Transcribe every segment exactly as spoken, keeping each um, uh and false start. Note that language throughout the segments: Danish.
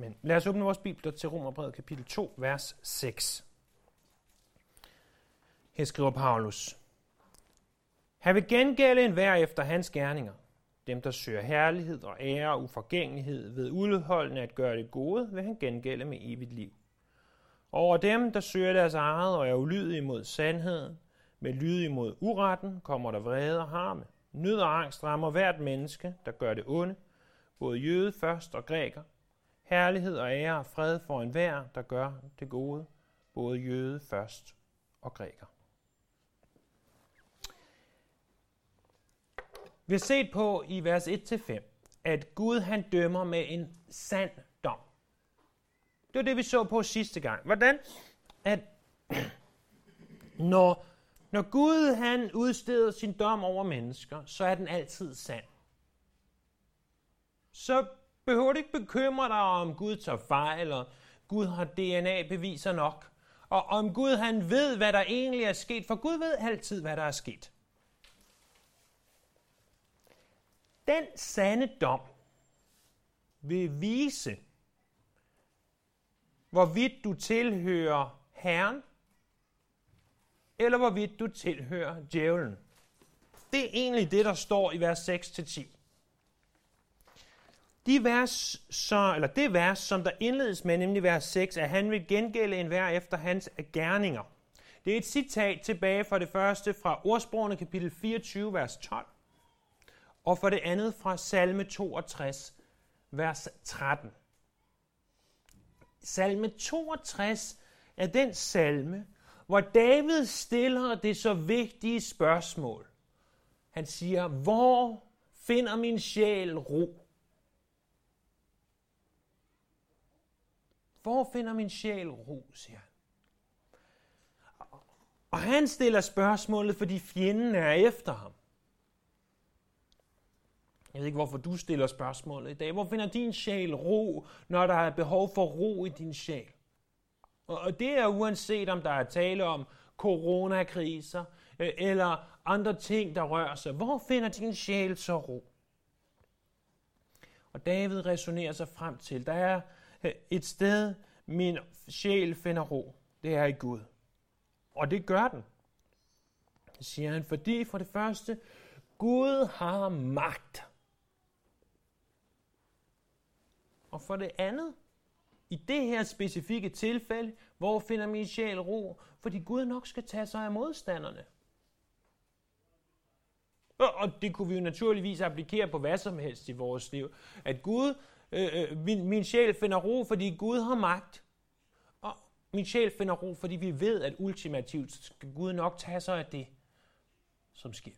Men lad os åbne vores bibler til Romerbrevet kapitel to, vers seks. Her skriver Paulus: Han vil gengælde enhver efter hans gerninger. Dem, der søger herlighed og ære og uforgængelighed ved udholdende at gøre det gode, vil han gengælde med evigt liv. Over dem, der søger deres eget og er ulydige mod sandheden, med lydige mod uretten, kommer der vrede og harme. Nød og angst rammer hvert menneske, der gør det onde, både jøde først og græker. Herlighed og ære og fred for enhver, der gør det gode, både jøde først og græker. Vi har set på i vers et til fem, at Gud han dømmer med en sand dom. Det var det, vi så på sidste gang. Hvordan? At når, når Gud han udsteder sin dom over mennesker, så er den altid sand. Så behøver du ikke bekymre dig om Gud tager fejl, eller Gud har D N A-beviser nok, og om Gud han ved, hvad der egentlig er sket, for Gud ved altid, hvad der er sket. Den sande dom vil vise, hvorvidt du tilhører Herren, eller hvorvidt du tilhører djævlen. Det er egentlig det, der står i vers seks til ti. De vers, så, eller det vers, som der indledes med, nemlig vers seks, at han vil gengælde enhver efter hans gerninger. Det er et citat tilbage fra det første fra Ordsprogene kapitel fireogtyve, vers tolv, og for det andet fra salme toogtres, vers tretten. Salme toogtres er den salme, hvor David stiller det så vigtige spørgsmål. Han siger: hvor finder min sjæl ro? Hvor finder min sjæl ro, siger han. Og han stiller spørgsmålet, fordi fjenden er efter ham. Jeg ved ikke, hvorfor du stiller spørgsmålet i dag. Hvor finder din sjæl ro, når der er behov for ro i din sjæl? Og det er uanset, om der er tale om coronakriser eller andre ting, der rører sig. Hvor finder din sjæl så ro? Og David resonerer sig frem til, der er et sted, min sjæl finder ro, det er i Gud. Og det gør den, siger han, fordi for det første, Gud har magt. Og for det andet, i det her specifikke tilfælde, hvor finder min sjæl ro? Fordi Gud nok skal tage sig af modstanderne. Og det kunne vi jo naturligvis applikere på hvad som helst i vores liv. At Gud, øh, min, min sjæl finder ro, fordi Gud har magt. Og min sjæl finder ro, fordi vi ved, at ultimativt skal Gud nok tage sig af det, som sker.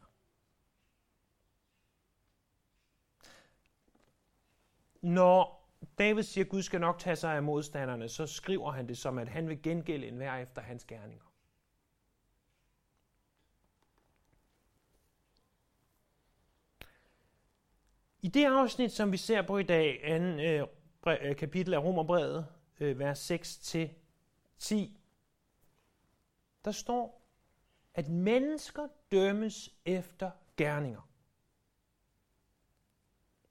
Når David siger, at Gud skal nok tage sig af modstanderne, så skriver han det som, at han vil gengælde enhver efter hans gerninger. I det afsnit, som vi ser på i dag, andet øh, kapitel af Romerbrevet, øh, vers seks til ti, der står, at mennesker dømmes efter gerninger.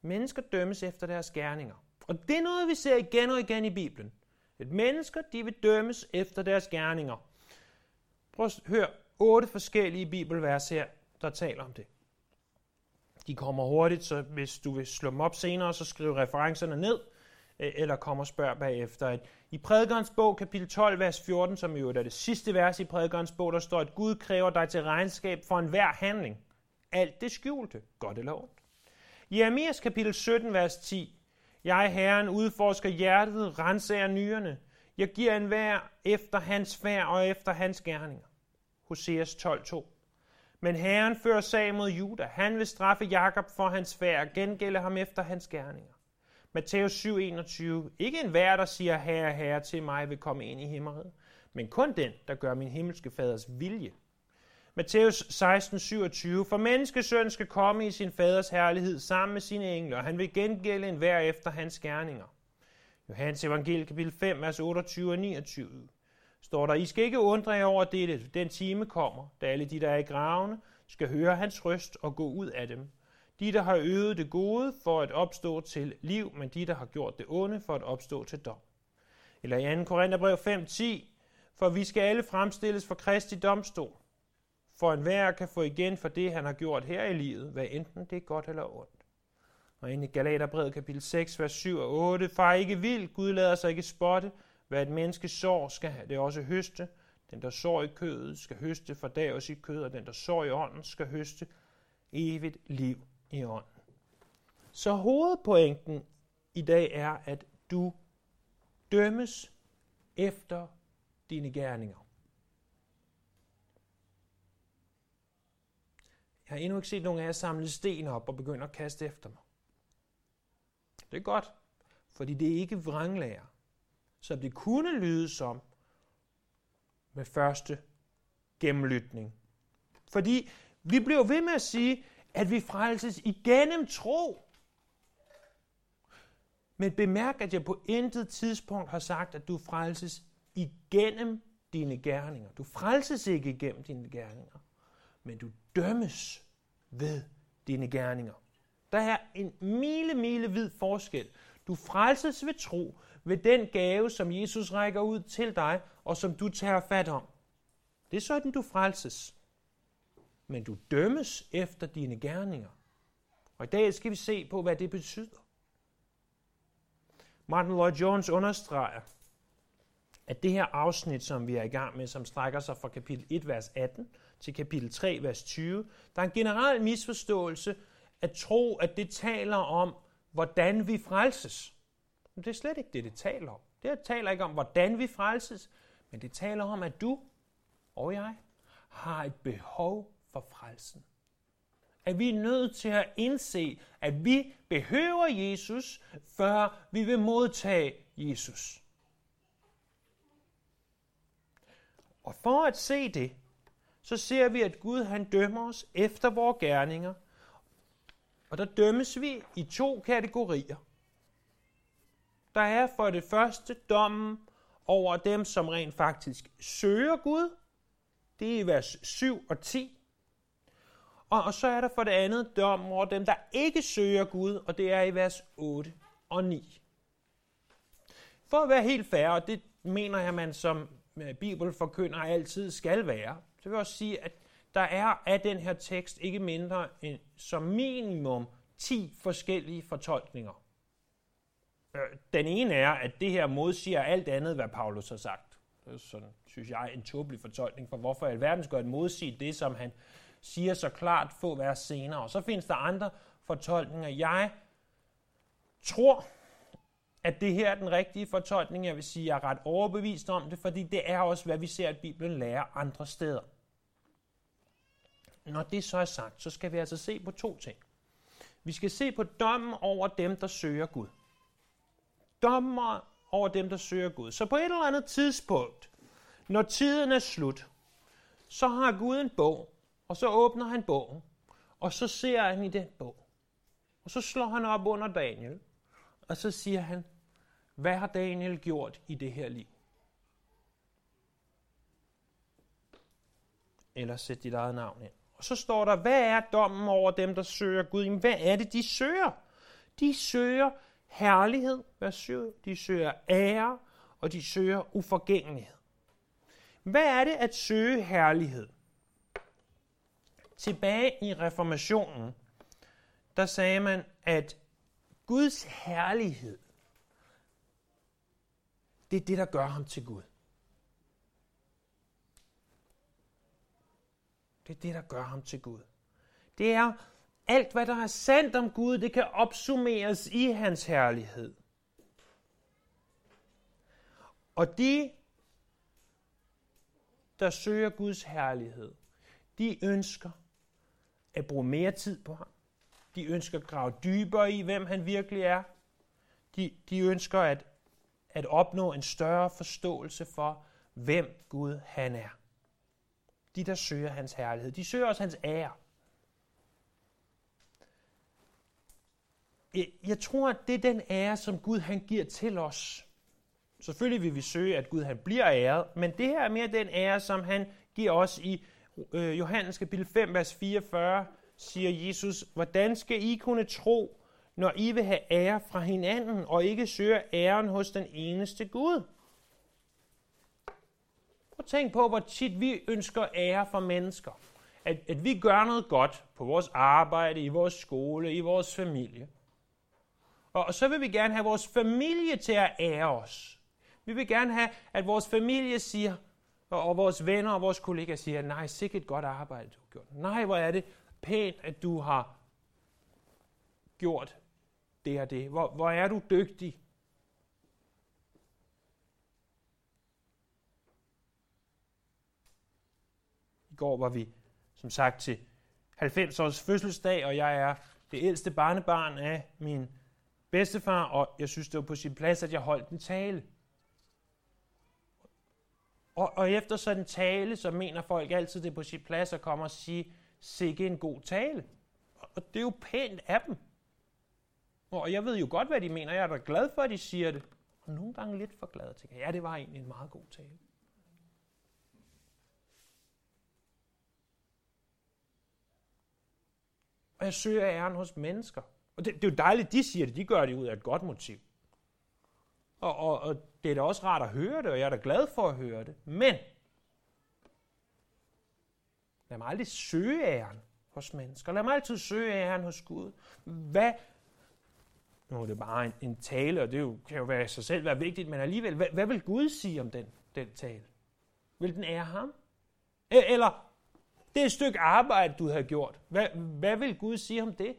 Mennesker dømmes efter deres gerninger. Og det er noget, vi ser igen og igen i Bibelen. At mennesker, de vil dømmes efter deres gerninger. Prøv at høre otte forskellige bibelvers her, der taler om det. De kommer hurtigt, så hvis du vil slå dem op senere, så skriv referencerne ned, eller kom og spørg bagefter. I Prædikernes bog, kapitel tolv, vers fjorten, som jo er det sidste vers i Prædikernes bog, der står, at Gud kræver dig til regnskab for enhver handling. Alt det skjulte, godt eller ondt. Jeremias kapitel sytten, vers ti. Jeg, Herren, udforsker hjertet, renser nyrerne. Jeg giver enhver efter hans færd og efter hans gerninger. Hoseas tolv to. Men Herren fører sag mod Juda. Han vil straffe Jakob for hans færd og gengælde ham efter hans gerninger. Matteus syv enogtyve. Ikke enhver, der siger, herre, herre til mig, vil komme ind i himmeriget, men kun den, der gør min himmelske faders vilje. Matteus seksten syvogtyve. For menneskesøn skal komme i sin faders herlighed sammen med sine engle, og han vil gengælde enhver efter hans gerninger. Johannes evangeliet kapitel fem, vers otteogtyve og niogtyve. Står der, I skal ikke undre jer over dette. Den time kommer, da alle de, der er i gravene, skal høre hans røst og gå ud af dem. de, der har øvet det gode for at opstå til liv, men de, der har gjort det onde for at opstå til dom. Eller i anden Korintherbrev fem ti, for vi skal alle fremstilles for Kristi domstol, for enhver kan få igen for det, han har gjort her i livet, hvad enten det er godt eller ondt. Og inde i Galaterbrevet kapitel seks, vers syv og otte, far ikke vild, Gud lader sig ikke spotte, hvad et menneske sår, skal det også høste. Den, der sår i kødet, skal høste fordærves i kød, og den, der sår i ånden, skal høste evigt liv i ånden. Så hovedpointen i dag er, at du dømmes efter dine gerninger. Jeg har endnu ikke set nogen af jer samle sten op og begynde at kaste efter mig. Det er godt, fordi det er ikke vranglære, som det kunne lyde som med første gennemlytning. Fordi vi bliver ved med at sige, at vi frelses igennem tro. Men bemærk, at jeg på intet tidspunkt har sagt, at du frelses igennem dine gerninger. Du frelses ikke igennem dine gerninger, men du dømmes ved dine gerninger. Der er en mile, mile vid forskel. Du frelses ved tro, ved den gave, som Jesus rækker ud til dig, og som du tager fat om. Det er sådan, du frelses. Men du dømmes efter dine gerninger. Og i dag skal vi se på, hvad det betyder. Martin Lloyd-Jones understreger, at det her afsnit, som vi er i gang med, som strækker sig fra kapitel et, vers atten, til kapitel tre, vers tyve, der er en generel misforståelse at tro, at det taler om, hvordan vi frelses. Men det er slet ikke det, det taler om. Det taler ikke om, hvordan vi frelses, men det taler om, at du og jeg har et behov for frelsen. At vi er nødt til at indse, at vi behøver Jesus, før vi vil modtage Jesus. Og for at se det, så ser vi, at Gud han dømmer os efter vores gerninger. Og der dømmes vi i to kategorier. Der er for det første dommen over dem, som rent faktisk søger Gud. Det er i vers syv og ti. Og, og så er der for det andet dommen over dem, der ikke søger Gud, og det er i vers otte og ni. For at være helt fair, og det mener jeg, man som bibelforkynder altid skal være, så vil jeg også sige, at der er af den her tekst ikke mindre end som minimum ti forskellige fortolkninger. Den ene er, at det her modsiger alt andet, hvad Paulus har sagt. Det er sådan, synes jeg, en tåbelig fortolkning, for hvorfor i alverden skal han modsige det, som han siger så klart få vers senere. Og så findes der andre fortolkninger. Jeg tror, at det her er den rigtige fortolkning. Jeg vil sige, at jeg er ret overbevist om det, fordi det er også, hvad vi ser, at Bibelen lærer andre steder. Når det så er sagt, så skal vi altså se på to ting. Vi skal se på dommen over dem, der søger Gud. Dommen over dem, der søger Gud. Så på et eller andet tidspunkt, når tiden er slut, så har Gud en bog, og så åbner han bogen, og så ser han i den bog. Og så slår han op under Daniel, og så siger han, hvad har Daniel gjort i det her liv? Eller sæt dit eget navn ind. Og så står der, hvad er dommen over dem, der søger Gud? Jamen, hvad er det, de søger? De søger herlighed, vers syv. De søger ære, og de søger uforgængelighed. Hvad er det at søge herlighed? Tilbage i reformationen, der sagde man, at Guds herlighed, det er det, der gør ham til Gud. Det er det, der gør ham til Gud. Det er alt, hvad der er sandt om Gud, det kan opsummeres i hans herlighed. Og de, der søger Guds herlighed, de ønsker at bruge mere tid på ham. De ønsker at grave dybere i, hvem han virkelig er. De, de ønsker at, at opnå en større forståelse for, hvem Gud han er. De, der søger hans herlighed. De søger også hans ære. Jeg tror, at det er den ære, som Gud han giver til os. Selvfølgelig vil vi søge, at Gud han bliver æret, men det her er mere den ære, som han giver os i øh, Johannes kapitel fem, vers fireogfyrre, siger Jesus, hvordan skal I kunne tro, når I vil have ære fra hinanden, og ikke søger æren hos den eneste Gud? Prøv at tænk på, hvor tit vi ønsker ære fra mennesker. At, at vi gør noget godt på vores arbejde, i vores skole, i vores familie. Og, og så vil vi gerne have vores familie til at ære os. Vi vil gerne have, at vores familie siger, og, og vores venner og vores kollegaer siger, nej, sikkert godt arbejde, du har gjort. Nej, hvor er det pænt, at du har gjort det og det. Hvor, hvor er du dygtig? I går var vi, som sagt, til halvfems års fødselsdag, og jeg er det ældste barnebarn af min bedstefar, og jeg synes, det var på sin plads, at jeg holdt en tale. Og, og efter sådan en tale, så mener folk altid, det er på sin plads at komme og sige, sikke en god tale. Og det er jo pænt af dem. Og jeg ved jo godt, hvad de mener. Jeg er da glad for, at de siger det. Og nogle gange lidt for glad, tænker jeg, ja, det var egentlig en meget god tale. Og jeg søger æren hos mennesker. Og det, det er jo dejligt, de siger det. De gør det ud af et godt motiv. Og, og, og det er da også rart at høre det, og jeg er da glad for at høre det. Men lad mig aldrig søge æren hos mennesker. Lad mig altid søge æren hos Gud. Hvad? Nu er det bare en, en tale, og det jo, kan jo være sig selv være vigtigt, men alligevel, hvad, hvad vil Gud sige om den, den tale? Vil den ære ham? Eller det er et stykke arbejde, du har gjort. Hvad, hvad vil Gud sige om det?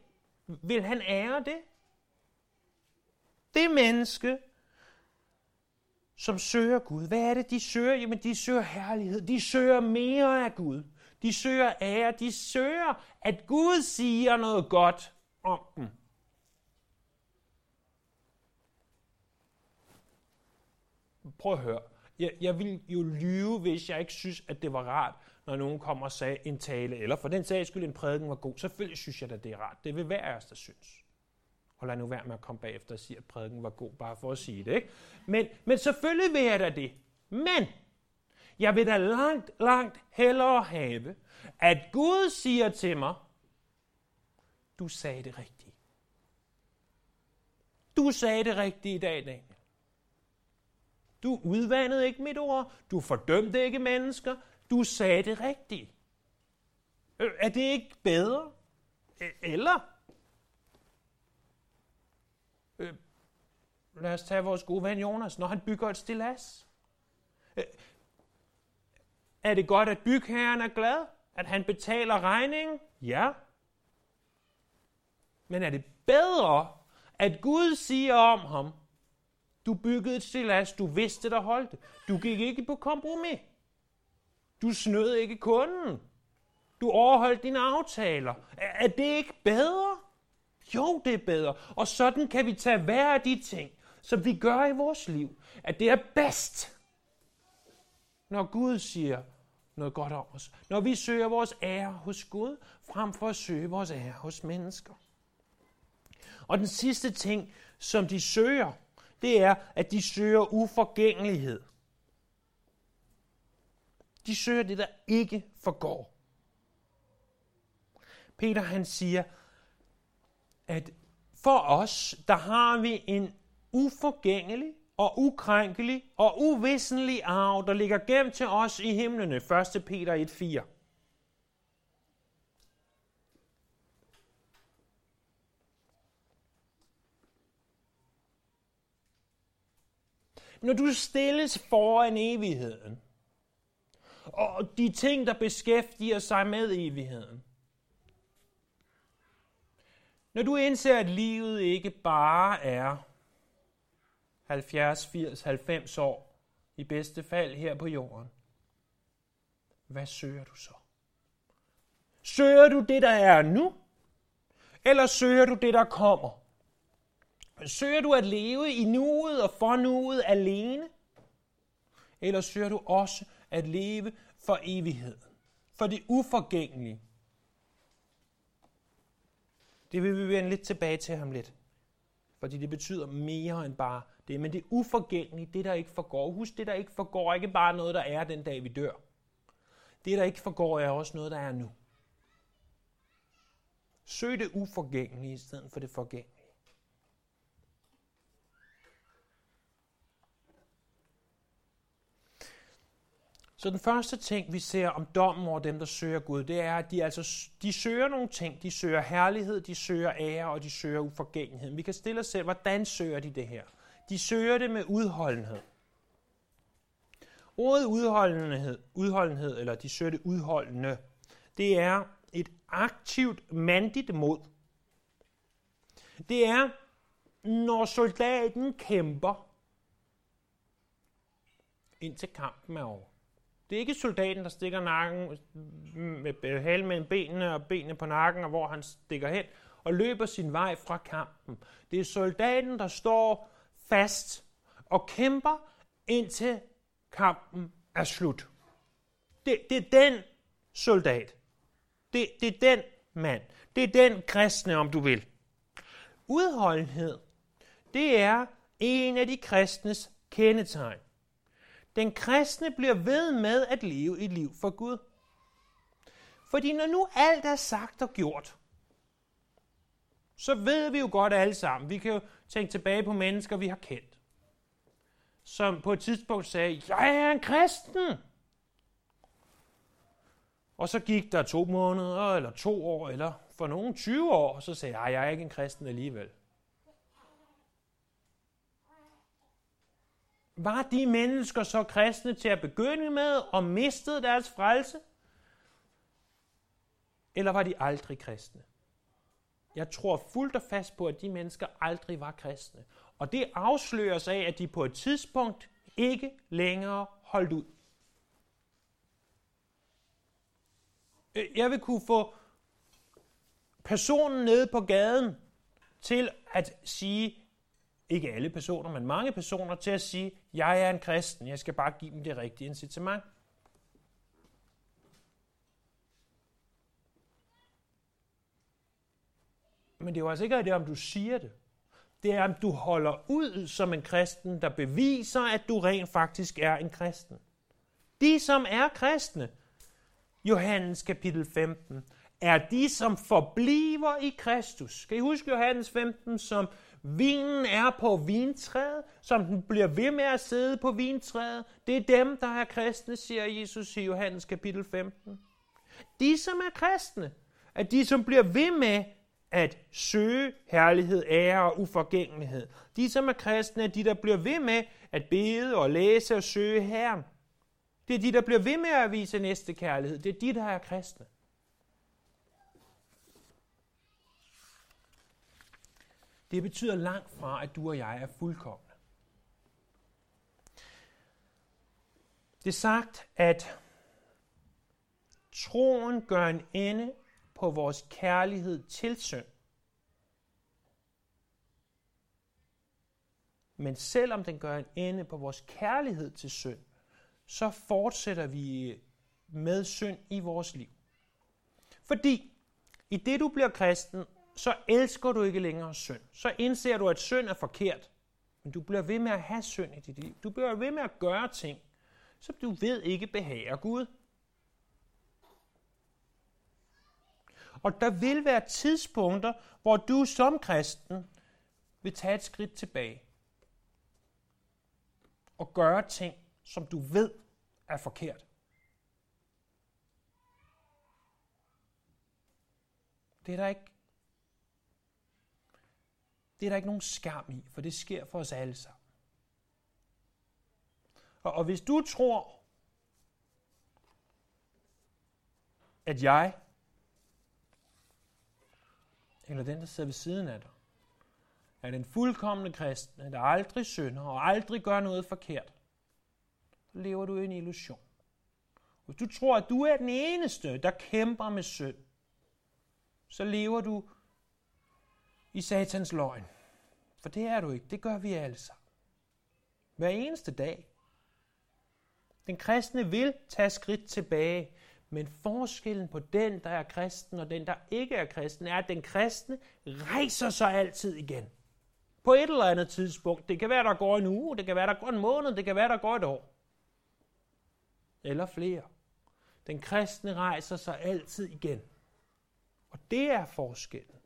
Vil han ære det? Det menneske, som søger Gud. Hvad er det, de søger? Jamen, de søger herlighed. De søger mere af Gud. De søger ære. De søger, at Gud siger noget godt om dem. Prøv at høre. Jeg, jeg ville jo lyve, hvis jeg ikke synes, at det var rart, når nogen kommer og sagde en tale, eller for den sags skyld en prædiken var god. Selvfølgelig synes jeg da, det er rart. Det vil hver af os, der synes. Og lad nu være med at komme bagefter og sige, at prædiken var god, bare for at sige det, ikke? Men, men selvfølgelig vil jeg da det. Men jeg vil da langt, langt hellere have, at Gud siger til mig, du sagde det rigtige. Du sagde det rigtige i dag, Daniel. Du udvandede ikke mit ord. Du fordømte ikke mennesker. Du sagde det rigtige. Er det ikke bedre? Eller? Lad os tage vores gode ven Jonas, når han bygger et stillads. Er det godt, at bygherren er glad? At han betaler regningen? Ja. Men er det bedre, at Gud siger om ham, du byggede et stillads, du vidste, der holdt det. Du gik ikke på kompromis. Du snød ikke kunden. Du overholdt dine aftaler. Er det ikke bedre? Jo, det er bedre. Og sådan kan vi tage hver af de ting, som vi gør i vores liv. At det er bedst, når Gud siger noget godt om os. Når vi søger vores ære hos Gud, frem for at søge vores ære hos mennesker. Og den sidste ting, som de søger, det er, at de søger uforgængelighed. De søger det, der ikke forgår. Peter, han siger, at for os, der har vi en uforgængelig og ukrænkelig og uvisnelig arv, der ligger gemt til os i himlene. Første Peter et fire. Når du stilles foran evigheden, og de ting, der beskæftiger sig med evigheden, når du indser, at livet ikke bare er halvfjerds, firs, halvfems år, i bedste fald her på jorden, hvad søger du så? Søger du det, der er nu, eller søger du det, der kommer? Søger du at leve i nuet og for nuet alene? Eller søger du også at leve for evigheden? For det uforgængelige? Det vil vi vende lidt tilbage til ham lidt. Fordi det betyder mere end bare det. Men det uforgængelige, det der ikke forgår. Husk, det der ikke forgår, ikke bare noget, der er den dag, vi dør. Det der ikke forgår, er også noget, der er nu. Søg det uforgængelige i stedet for det forgængelige. Så den første ting, vi ser om dommen over dem, der søger Gud, det er, at de, altså, de søger nogle ting. De søger herlighed, de søger ære, og de søger uforgængelighed. Vi kan stille os selv, hvordan søger de det her? De søger det med udholdenhed. Ordet udholdenhed, udholdenhed eller de søger det udholdende, det er et aktivt, mandigt mod. Det er, når soldaten kæmper, indtil kampen er over. Det er ikke soldaten, der stikker nakken med halen mellem benene og benene på nakken, og hvor han stikker hen og løber sin vej fra kampen. Det er soldaten, der står fast og kæmper, indtil kampen er slut. Det, det er den soldat. Det, det er den mand. Det er den kristne, om du vil. Udholdenhed, det er en af de kristnes kendetegn. Den kristne bliver ved med at leve et liv for Gud. Fordi når nu alt er sagt og gjort, så ved vi jo godt alle sammen. Vi kan jo tænke tilbage på mennesker, vi har kendt, som på et tidspunkt sagde, jeg er en kristen. Og så gik der to måneder, eller to år, eller for nogen tyve år, og så sagde jeg, jeg er ikke en kristen alligevel. Var de mennesker så kristne til at begynde med og mistede deres frelse? Eller var de aldrig kristne? Jeg tror fuldt og fast på, at de mennesker aldrig var kristne. Og det afsløres af, at de på et tidspunkt ikke længere holdt ud. Jeg vil kunne få personen nede på gaden til at sige, ikke alle personer, men mange personer, til at sige, jeg er en kristen, jeg skal bare give dem det rigtige incitament. Men det er jo altså ikke det, om du siger det. Det er, om du holder ud som en kristen, der beviser, at du rent faktisk er en kristen. De, som er kristne, Johannes kapitel femten, er de, som forbliver i Kristus. Skal I huske Johannes femten som vinen er på vintræet, som den bliver ved med at sidde på vintræet. Det er dem, der er kristne, siger Jesus i Johannes kapitel femten. De, som er kristne, er de, som bliver ved med at søge herlighed, ære og uforgængelighed. De, som er kristne, er de, der bliver ved med at bede og læse og søge Herren. Det er de, der bliver ved med at vise næste kærlighed. Det er de, der er kristne. Det betyder langt fra, at du og jeg er fuldkomne. Det er sagt, at troen gør en ende på vores kærlighed til synd. Men selvom den gør en ende på vores kærlighed til synd, så fortsætter vi med synd i vores liv. Fordi i det, du bliver kristen, så elsker du ikke længere synd. Så indser du, at synd er forkert. Men du bliver ved med at have synd i dit liv. Du bliver ved med at gøre ting, som du ved ikke behager Gud. Og der vil være tidspunkter, hvor du som kristen vil tage et skridt tilbage og gøre ting, som du ved er forkert. Det er der ikke Det er der ikke nogen skam i, for det sker for os alle sammen. Og, og hvis du tror, at jeg, eller den, der sidder ved siden af dig, er den fuldkomne kristne, der aldrig synder og aldrig gør noget forkert, så lever du i en illusion. Hvis du tror, at du er den eneste, der kæmper med synd, så lever du i satans løgn. For det er du ikke. Det gør vi alle sammen. Hver eneste dag. Den kristne vil tage skridt tilbage, men forskellen på den, der er kristen, og den, der ikke er kristen, er, at den kristne rejser sig altid igen. På et eller andet tidspunkt. Det kan være, der går en uge, det kan være, der går en måned, det kan være, der går et år. Eller flere. Den kristne rejser sig altid igen. Og det er forskellen.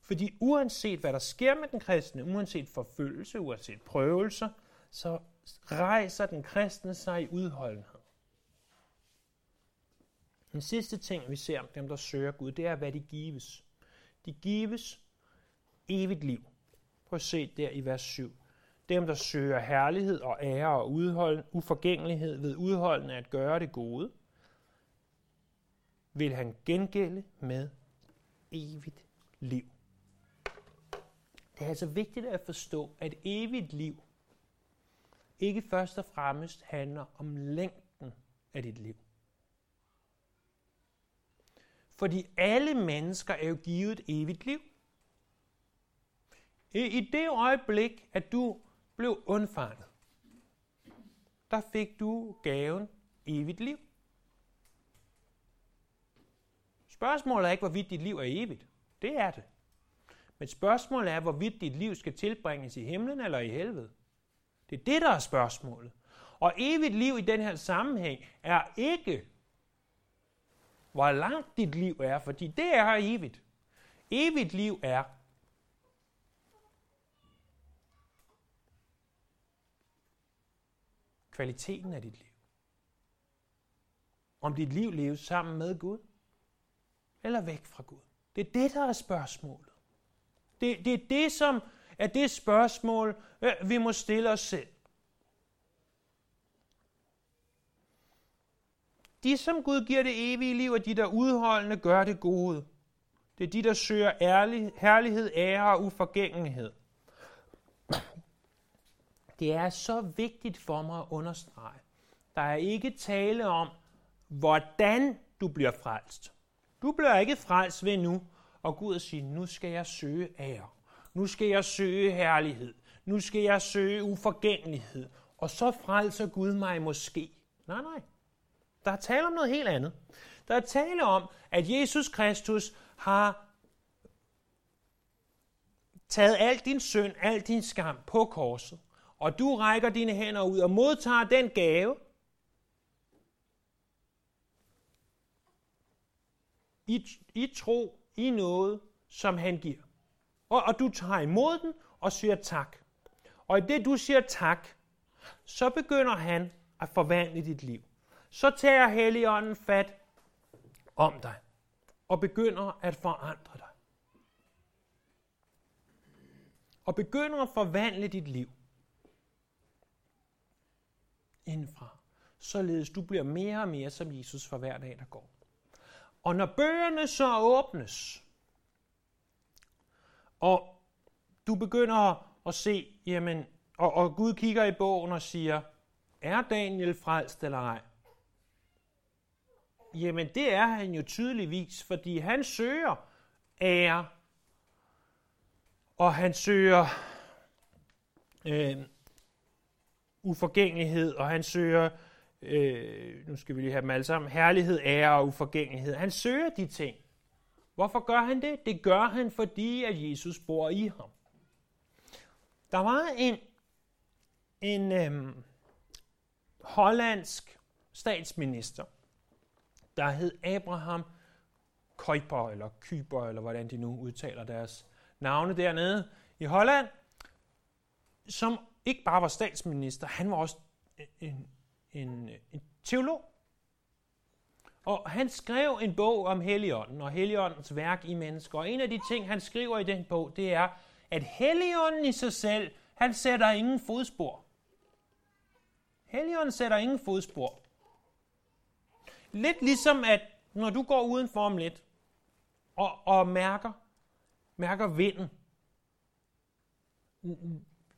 Fordi uanset hvad der sker med den kristne, uanset forfølgelse, uanset prøvelser, så rejser den kristne sig i udholdenhed. Den sidste ting, vi ser om dem, der søger Gud, det er, hvad de gives. De gives evigt liv. Prøv at se der i vers syv. Dem, der søger herlighed og ære og udhold, uforgængelighed ved udholdende at gøre det gode, vil han gengælde med evigt liv. Det er altså vigtigt at forstå, at evigt liv ikke først og fremmest handler om længden af dit liv. Fordi alle mennesker er jo givet et evigt liv. I det øjeblik, at du blev undfanget, der fik du gaven evigt liv. Spørgsmålet er ikke, hvorvidt dit liv er evigt. Det er det. Men spørgsmålet er, hvorvidt dit liv skal tilbringes i himlen eller i helvede. Det er det, der er spørgsmålet. Og evigt liv i den her sammenhæng er ikke, hvor langt dit liv er, fordi det er evigt. Evigt liv er, kvaliteten af dit liv. Om dit liv leves sammen med Gud, eller væk fra Gud. Det er det, der er spørgsmålet. Det, det er det, som er det spørgsmål, vi må stille os selv. De, som Gud giver det evige liv, og de, der udholdende gør det gode. Det er de, der søger ærlig, herlighed, ære og uforgængelighed. Det er så vigtigt for mig at understrege. Der er ikke tale om, hvordan du bliver frelst. Du bliver ikke frelst ved nu, og Gud siger, nu skal jeg søge ære. Nu skal jeg søge herlighed. Nu skal jeg søge uforgængelighed. Og så frelser Gud mig måske. Nej, nej. Der er tale om noget helt andet. Der er tale om, at Jesus Kristus har taget al din synd, al din skam på korset. Og du rækker dine hænder ud og modtager den gave i, i tro, i noget, som han giver. Og, og du tager imod den og siger tak. Og i det, du siger tak, så begynder han at forvandle dit liv. Så tager Helligånden fat om dig og begynder at forandre dig. Og begynder at forvandle dit liv indfra, således du bliver mere og mere som Jesus for hver dag, der går. Og når bøgerne så åbnes, og du begynder at se, jamen, og, og Gud kigger i bogen og siger, er Daniel frelst eller ej? Jamen, det er han jo tydeligvis, fordi han søger ære, og han søger øh, uforgængelighed, og han søger, øh, nu skal vi lige have dem alle sammen, herlighed, ære og uforgængelighed. Han søger de ting. Hvorfor gør han det? Det gør han, fordi at Jesus bor i ham. Der var en, en øh, hollandsk statsminister, der hed Abraham Kuyper, eller Kuyper, eller hvordan de nu udtaler deres navne dernede i Holland, som ikke bare var statsminister, han var også en, en, en teolog. Og han skrev en bog om Helligånden og Helligåndens værk i mennesker. Og en af de ting, han skriver i den bog, det er, at Helligånden i sig selv, han sætter ingen fodspor. Helligånden sætter ingen fodspor. Lidt ligesom, at når du går udenfor om lidt og, og mærker, mærker vinden.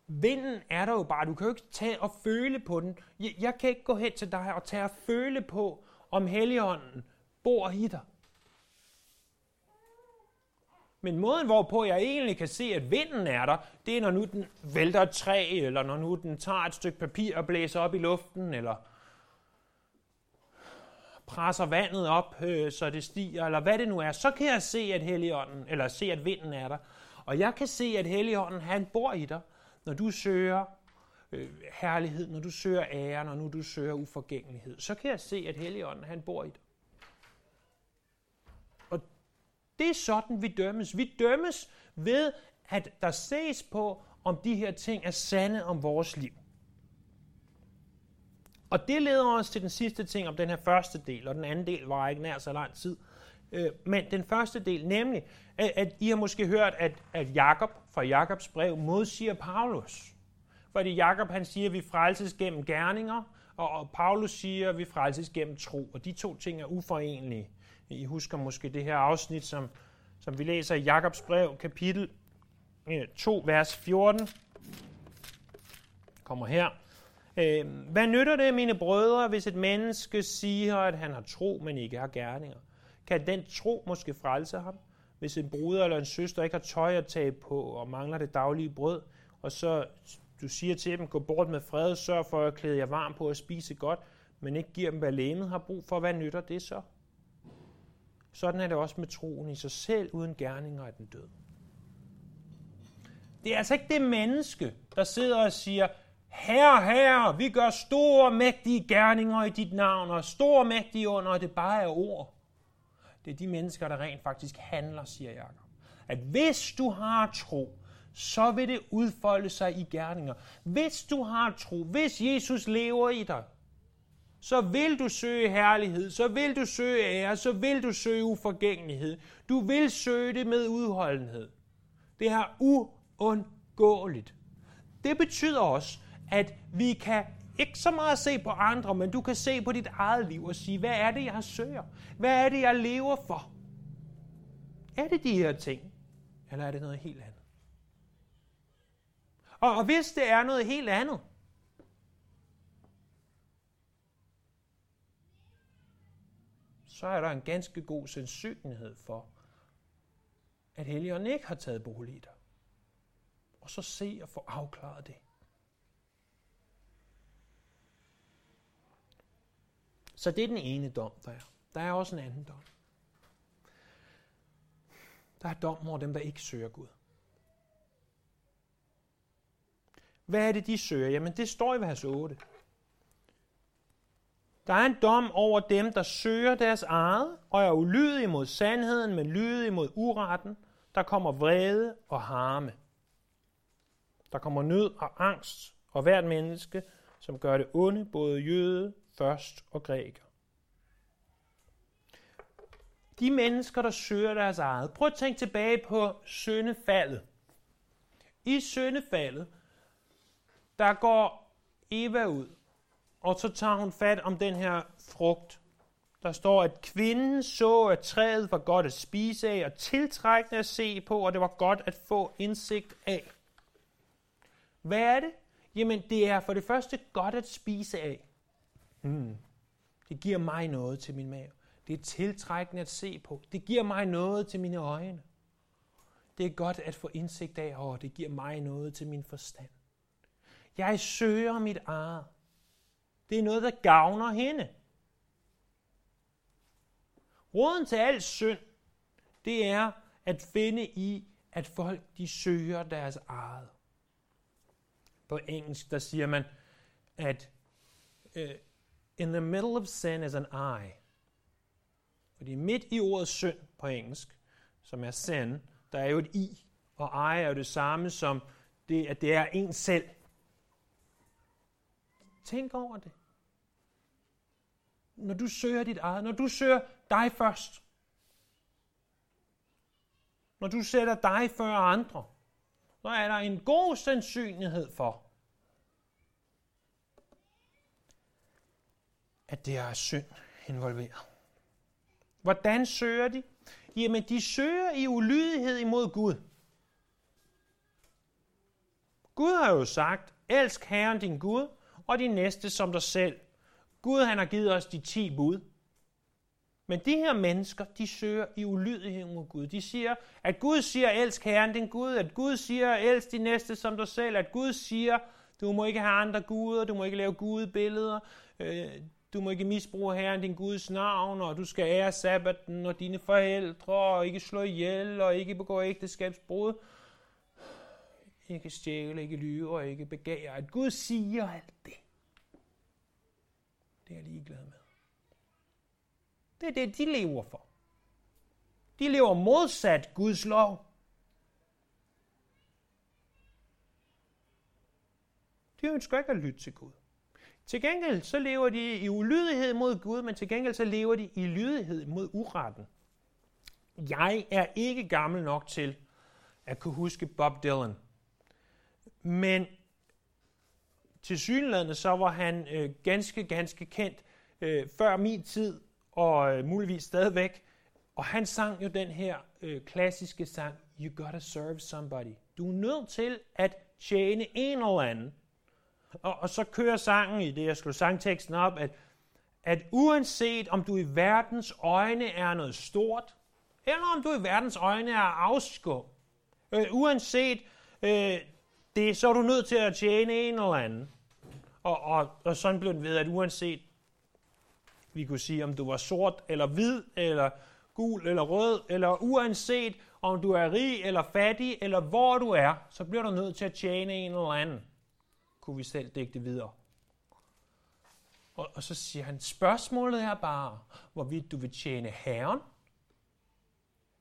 Vinden er der jo bare. Du kan jo ikke tage og føle på den. Jeg, jeg kan ikke gå hen til dig og tage og føle på, om Helligånden bor i dig. Men måden, hvorpå jeg egentlig kan se, at vinden er der, det er, når nu den vælter et træ, eller når nu den tager et stykke papir og blæser op i luften, eller presser vandet op, øh, så det stiger, eller hvad det nu er, så kan jeg se, at Helligånden, eller se, at vinden er der. Og jeg kan se, at Helligånden, han bor i dig, når du søger øh, herlighed, når du søger ære, når nu du søger uforgængelighed. Så kan jeg se, at Helligånden, han bor i dig. Det er sådan, vi dømmes. Vi dømmes ved, at der ses på, om de her ting er sande om vores liv. Og det leder os til den sidste ting om den her første del, og den anden del var ikke nær så lang tid. Men den første del, nemlig, at I har måske hørt, at, at Jakob fra Jakobs brev modsiger Paulus. Fordi Jakob han siger, at vi frelses gennem gerninger, og, og Paulus siger, at vi frelses gennem tro. Og de to ting er uforenelige. I husker måske det her afsnit, som, som vi læser i Jakobs brev, kapitel to, vers fjorten. Kommer her. Hvad nytter det, mine brødre, hvis et menneske siger, at han har tro, men ikke har gerninger? Kan den tro måske frelse ham? Hvis en bruder eller en søster ikke har tøj at tage på og mangler det daglige brød, og så du siger til dem, gå bort med fred, sørg for at klæde jer varm på og spise godt, men ikke giver dem, hvad legemet har brug for, hvad nytter det så? Sådan er det også med troen i sig selv, uden gerninger er den død. Det er altså ikke det menneske, der sidder og siger, Herre, herre, vi gør store, mægtige gerninger i dit navn, og store, mægtige under, og det bare er ord. Det er de mennesker, der rent faktisk handler, siger Jakob. At hvis du har tro, så vil det udfolde sig i gerninger. Hvis du har tro, hvis Jesus lever i dig, så vil du søge herlighed, så vil du søge ære, så vil du søge uforgængelighed. Du vil søge det med udholdenhed. Det er uundgåeligt. Det betyder også, at vi kan ikke så meget se på andre, men du kan se på dit eget liv og sige, hvad er det, jeg søger? Hvad er det, jeg lever for? Er det de her ting, eller er det noget helt andet? Og, og hvis det er noget helt andet, så er der en ganske god sandsynlighed for, at Helligånden ikke har taget bolig i dig. Og så se og få afklaret det. Så det er den ene dom, der er. Der er også en anden dom. Der er dom over dem, der ikke søger Gud. Hvad er det, de søger? Jamen, det står i vers otte. Der er en dom over dem, der søger deres eget, og er ulydige mod sandheden, men lydige mod uretten. Der kommer vrede og harme. Der kommer nød og angst, og hvert menneske, som gør det onde, både jøde, først og græker. De mennesker, der søger deres eget. Prøv at tænke tilbage på syndefaldet. I syndefaldet, der går Eva ud, og så tager hun fat om den her frugt. Der står, at kvinden så, at træet var godt at spise af, og tiltrækkende at se på, og det var godt at få indsigt af. Hvad er det? Jamen, det er for det første godt at spise af. Hmm. Det giver mig noget til min mave. Det er tiltrækkende at se på. Det giver mig noget til mine øjne. Det er godt at få indsigt af, og det giver mig noget til min forstand. Jeg søger mit eget. Det er noget, der gavner hende. Roden til al synd, det er at finde i, at folk de søger deres eget. På engelsk, der siger man, at uh, in the middle of sin is an I. Fordi midt i ordet synd på engelsk, som er sin, der er jo et i, og I er jo det samme som, det, at det er en selv. Tænk over det. Når du søger dit eget, når du søger dig først, når du sætter dig før andre, så er der en god sandsynlighed for, at det er synd involveret. Hvordan søger de? Jamen, de søger i ulydighed imod Gud. Gud har jo sagt, elsk Herren din Gud, og de næste som dig selv. Gud, han har givet os de ti bud. Men de her mennesker, de søger i ulydighed mod Gud. De siger, at Gud siger, elsk Herren din Gud, at Gud siger, elsk de næste som dig selv, at Gud siger, du må ikke have andre guder, du må ikke lave gudebilleder, øh, du må ikke misbruge Herren din Guds navn, og du skal ære sabbaten og dine forældre, og ikke slå ihjel, og ikke begå ægteskabsbrud, ikke stjæle, ikke lyve og ikke begære. At Gud siger alt det. Det er jeg ligeglad med. Det er det, de lever for. De lever modsat Guds lov. De ønsker ikke at lytte til Gud. Til gengæld så lever de i ulydighed mod Gud, men til gengæld så lever de i lydighed mod uretten. Jeg er ikke gammel nok til at kunne huske Bob Dylan. Men tilsyneladende så var han øh, ganske, ganske kendt øh, før min tid, og øh, muligvis stadigvæk. Og han sang jo den her øh, klassiske sang, You gotta serve somebody. Du er nødt til at tjene en eller anden. Og, og så kører sangen i det, jeg slog sangteksten op, at, at uanset om du i verdens øjne er noget stort, eller om du i verdens øjne er afskum, øh, uanset øh, det, så er du nødt til at tjene en eller anden. Og, og, og sådan blev det ved, at uanset, vi kunne sige, om du var sort, eller hvid, eller gul, eller rød, eller uanset, om du er rig, eller fattig, eller hvor du er, så bliver du nødt til at tjene en eller anden. Kunne vi selv digte videre. Og, og så siger han, spørgsmålet er bare, hvorvidt du vil tjene Herren,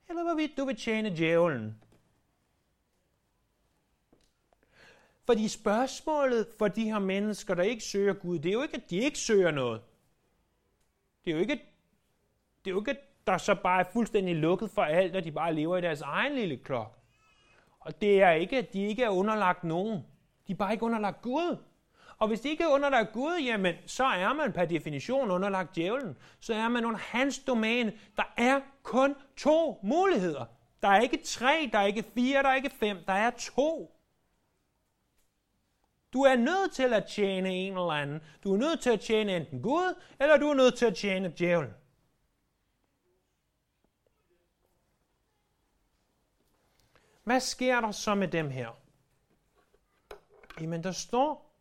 eller hvorvidt du vil tjene djævlen. Fordi spørgsmålet for de her mennesker, der ikke søger Gud, det er jo ikke, at de ikke søger noget. Det er jo ikke, det er jo ikke at der så bare er fuldstændig lukket for alt, og de bare lever i deres egen lille klok. Og det er ikke, at de ikke er underlagt nogen. De er bare ikke underlagt Gud. Og hvis de ikke er underlagt Gud, jamen, så er man per definition underlagt djævlen. Så er man under hans domæne. Der er kun to muligheder. Der er ikke tre, der er ikke fire, der er ikke fem. Der er to. Du er nødt til at tjene en eller anden. Du er nødt til at tjene enten Gud, eller du er nødt til at tjene djævlen. Hvad sker der så med dem her? Jamen, der står,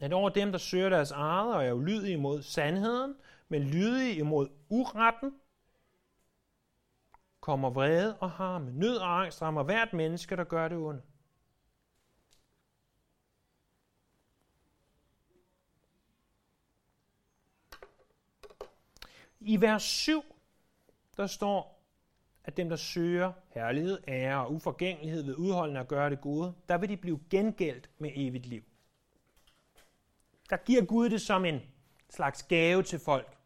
at over dem, der søger deres eget og er ulydige imod sandheden, men lydige imod uretten, kommer vrede og harme. Nød og angst rammer hvert menneske, der gør det ondt. I vers syv, der står, at dem, der søger herlighed, ære og uforgængelighed ved udholdende at gøre det gode, der vil de blive gengældt med evigt liv. Der giver Gud det som en slags gave til folk.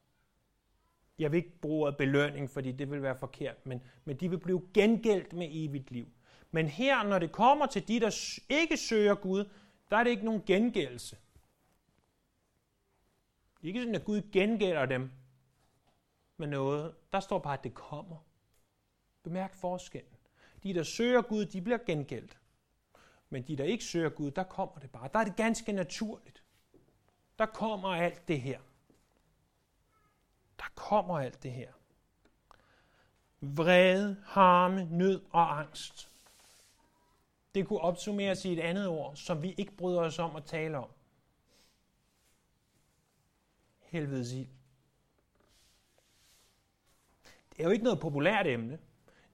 Jeg vil ikke bruge ordet belønning, fordi det vil være forkert, men, men de vil blive gengældt med evigt liv. Men her, når det kommer til de, der ikke søger Gud, der er det ikke nogen gengældelse. Det er ikke sådan, at Gud gengælder dem med noget. Der står bare, at det kommer. Bemærk forskellen. De, der søger Gud, de bliver gengældt. Men de, der ikke søger Gud, der kommer det bare. Der er det ganske naturligt. Der kommer alt det her. Der kommer alt det her. Vrede, harme, nød og angst. Det kunne opsummeres i et andet ord, som vi ikke bryder os om at tale om. Helvedes ild. Det er jo ikke noget populært emne.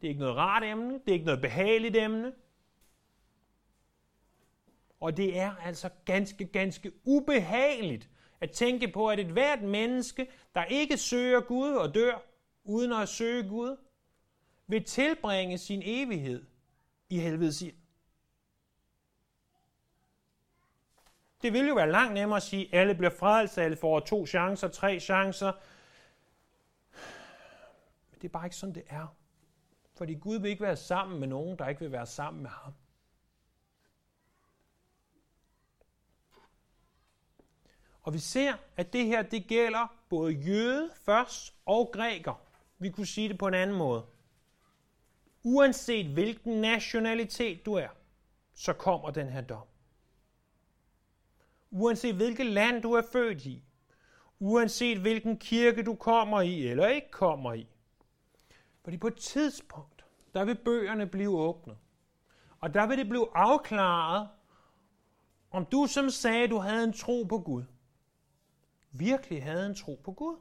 Det er ikke noget rart emne. Det er ikke noget behageligt emne. Og det er altså ganske, ganske ubehageligt at tænke på, at et hvert menneske, der ikke søger Gud og dør, uden at søge Gud, vil tilbringe sin evighed i helvedes ild. Det vil jo være langt nemmere at sige, at alle bliver frelst, alle får to chancer, tre chancer. Det er bare ikke sådan, det er. Fordi Gud vil ikke være sammen med nogen, der ikke vil være sammen med ham. Og vi ser, at det her, det gælder både jøde først og græker. Vi kunne sige det på en anden måde. Uanset hvilken nationalitet du er, så kommer den her dom. Uanset hvilket land du er født i, uanset hvilken kirke du kommer i eller ikke kommer i, fordi på et tidspunkt, der vil bøgerne blive åbnet. Og der vil det blive afklaret, om du som sagde, du havde en tro på Gud, virkelig havde en tro på Gud.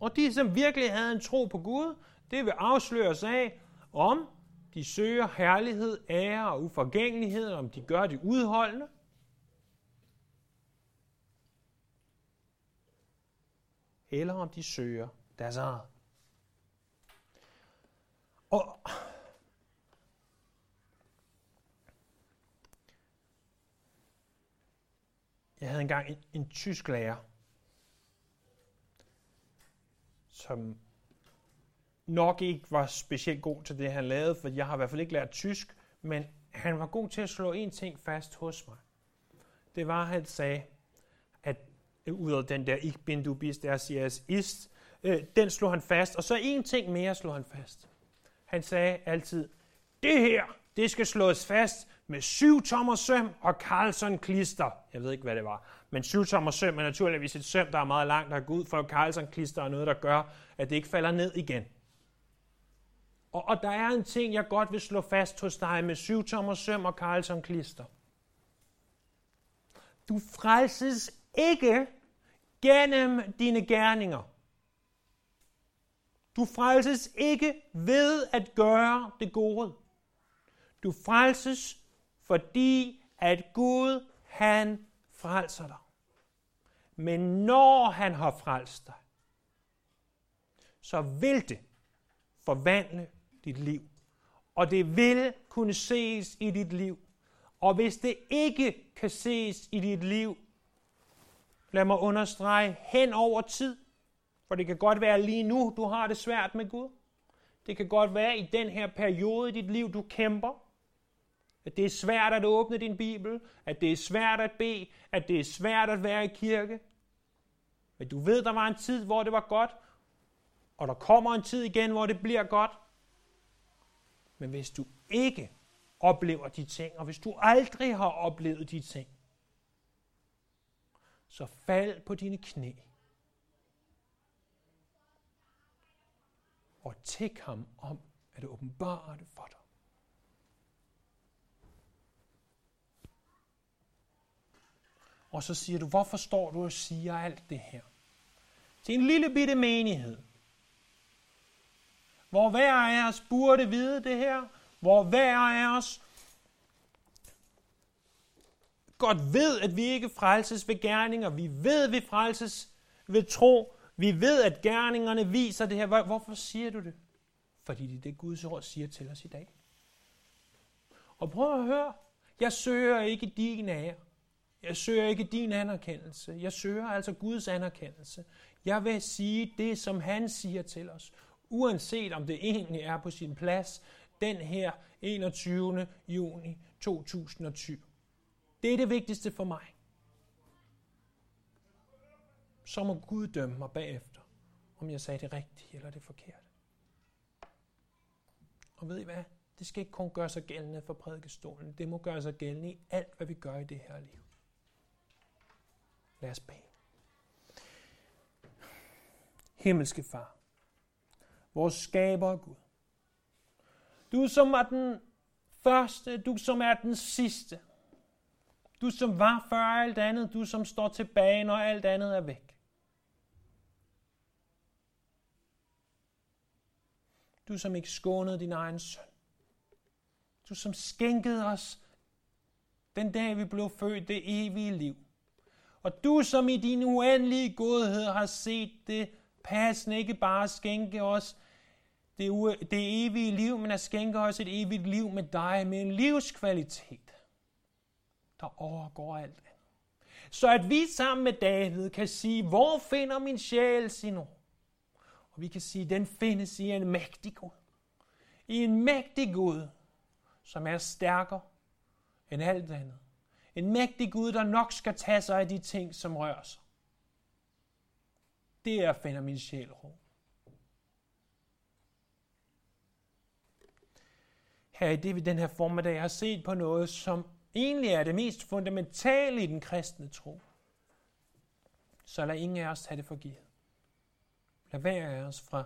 Og de, som virkelig havde en tro på Gud, det vil afsløres af, om de søger herlighed, ære og uforgængelighed, om de gør det udholdende. eller om de søger deres eget. Og jeg havde engang en, en tysk lærer, som nok ikke var specielt god til det, han lavede, for jeg har i hvert fald ikke lært tysk, men han var god til at slå en ting fast hos mig. Det var, at han sagde, at ud af den der ich bin du bist, der siger es ist, øh, den slog han fast, og så en ting mere slog han fast. Han sagde altid, det her, det skal slås fast med syv tommer søm og Carlson-klister. Jeg ved ikke, hvad det var. Men syv tommer søm er naturligvis et søm, der er meget langt, der går ud, for Carlson-klister er noget, der gør, at det ikke falder ned igen. Og, og der er en ting, jeg godt vil slå fast hos dig med syv tommer søm og Carlson-klister. Du frelses ikke gennem dine gerninger. Du frelses ikke ved at gøre det gode. Du frelses, fordi at Gud, han frelser dig. Men når han har frelst dig, så vil det forvandle dit liv. Og det vil kunne ses i dit liv. Og hvis det ikke kan ses i dit liv, lad mig understrege, hen over tid. For det kan godt være lige nu, du har det svært med Gud. Det kan godt være i den her periode i dit liv, du kæmper. At det er svært at åbne din Bibel, at det er svært at bede, at det er svært at være i kirke. Men du ved, der var en tid, hvor det var godt, og der kommer en tid igen, hvor det bliver godt. Men hvis du ikke oplever de ting, og hvis du aldrig har oplevet de ting, så fald på dine knæ og tæk ham om at åbenbare det for dig. Og så siger du, hvorfor står du og siger alt det her? Til en lille bitte menighed, hvor hver af os burde vide det her, hvor hver af os godt ved, at vi ikke frelses ved gerninger, vi ved, at vi frelses ved tro, vi ved, at gerningerne viser det her. Hvorfor siger du det? Fordi det er det, Guds ord siger til os i dag. Og prøv at høre, jeg søger ikke din ære. Jeg søger ikke din anerkendelse. Jeg søger altså Guds anerkendelse. Jeg vil sige det, som han siger til os, uanset om det egentlig er på sin plads, den her enogtyvende juni to tusind og tyve. Det er det vigtigste for mig. Så må Gud dømme mig bagefter, om jeg sagde det rigtige eller det forkerte. Og ved I hvad? Det skal ikke kun gøre sig gældende for prædikestolen. Det må gøre sig gældende i alt, hvad vi gør i det her liv. Lad os bede. Himmelske Far, vores skaber Gud, du som er den første, du som er den sidste, du som var før alt andet, du som står tilbage, når alt andet er væk. Du som ikke skånede din egen søn. Du som skænkede os den dag, vi blev født, det evige liv. Og du som i din uendelige godhed har set det passende ikke bare at skænke os det, u- det evige liv, men at skænke os et evigt liv med dig, med en livskvalitet, der overgår alt andet. Så at vi sammen med David kan sige, hvor finder min sjæl sin ro? Og vi kan sige, den findes i en mægtig Gud. I en mægtig Gud, som er stærkere end alt andet. En mægtig Gud, der nok skal tage sig af de ting, som rører sig. Der finder min sjæl ro. Her i det, vi den her formiddag har set på noget, som egentlig er det mest fundamentale i den kristne tro. Så lad ingen af os have det forgivet. Lad hver af os fra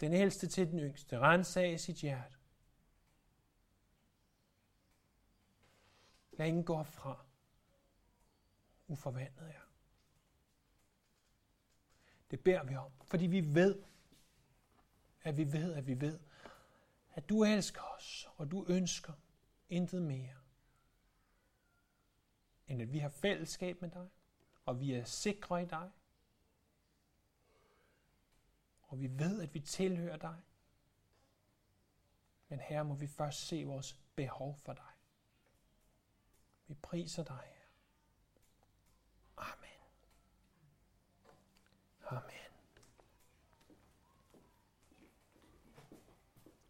den ældste til den yngste rense af sit hjerte. Lad ingen gå fra uforvandlet er. Det beder vi om, fordi vi ved, at vi ved, at vi ved, at du elsker os, og du ønsker intet mere, end at vi har fællesskab med dig, og vi er sikre i dig, og vi ved, at vi tilhører dig. Men Herre, må vi først se vores behov for dig. Vi priser dig.